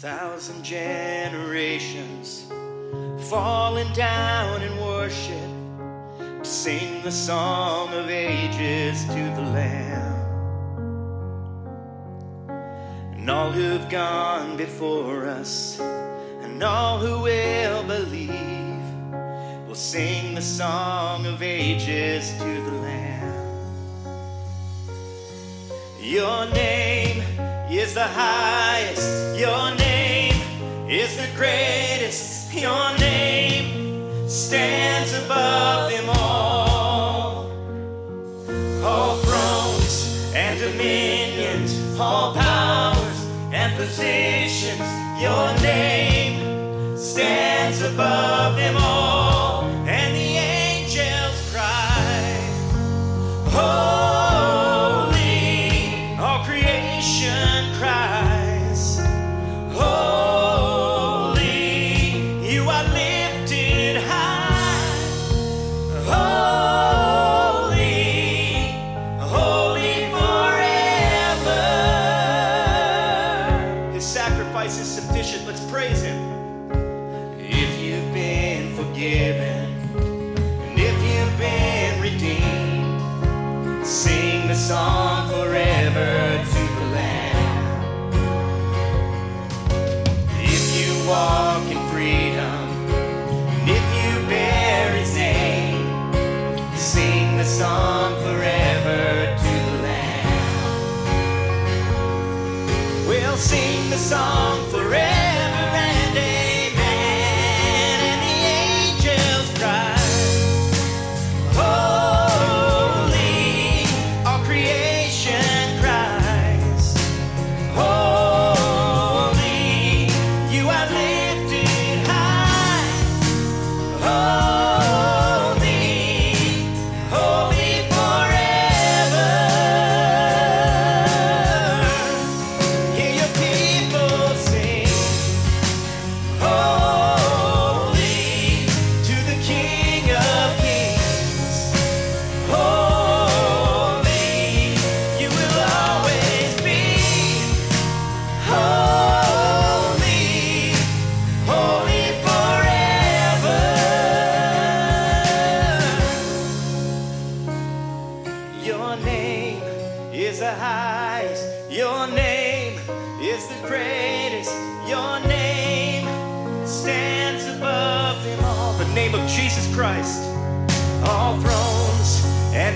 Thousand generations falling down in worship to sing the song of ages to the Lamb. And all who've gone before us and all who will believe will sing the song of ages to the Lamb. Your name is the highest, your name is the greatest, your name stands above them all thrones and dominions, all powers and positions, your name stands above them all, and the angels cry, oh. Song forever to the Lamb. If you walk in freedom, and if you bear His name, sing the song forever to the Lamb. We'll sing the song forever and amen, and the angels cry.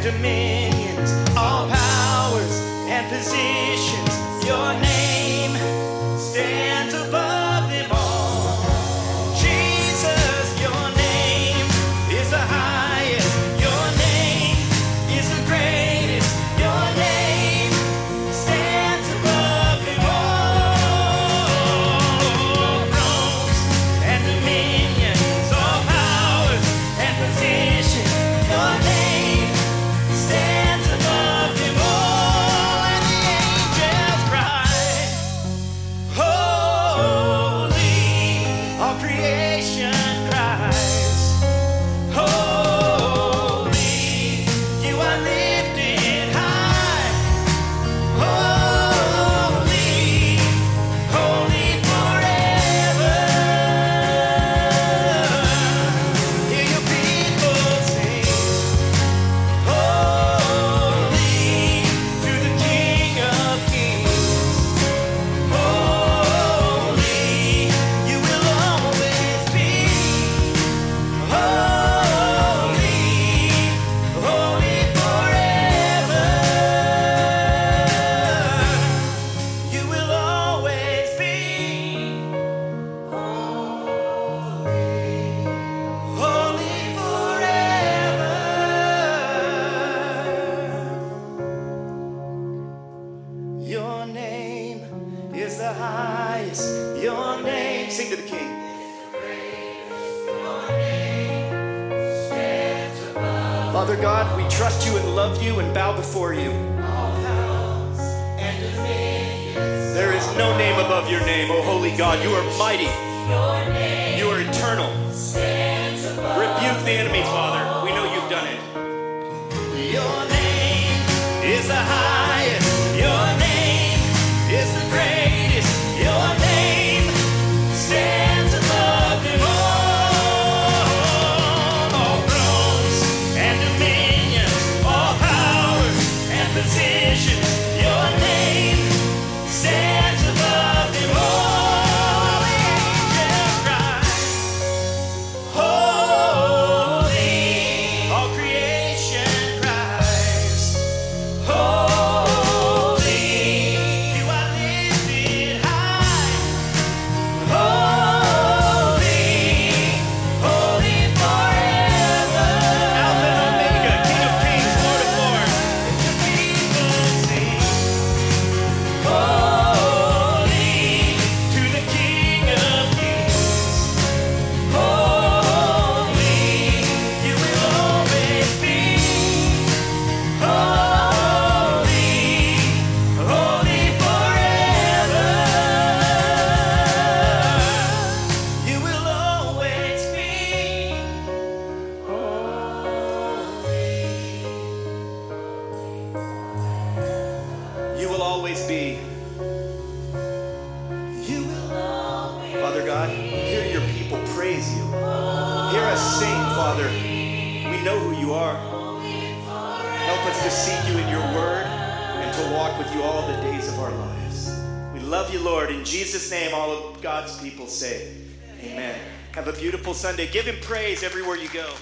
Dominions, all powers and positions, your name stands above them all. Jesus, your name is the highest, your name is the greatest, your name stands above them all. Thrones and dominions, all powers and positions, your name highest, your name is the greatest, your name always be. You will always be. Father God, hear your people praise you. Hear us sing, Father. We know who you are. Help us to seek you in your word and to walk with you all the days of our lives. We love you, Lord. In Jesus' name, all of God's people say amen. Have a beautiful Sunday. Give him praise everywhere you go.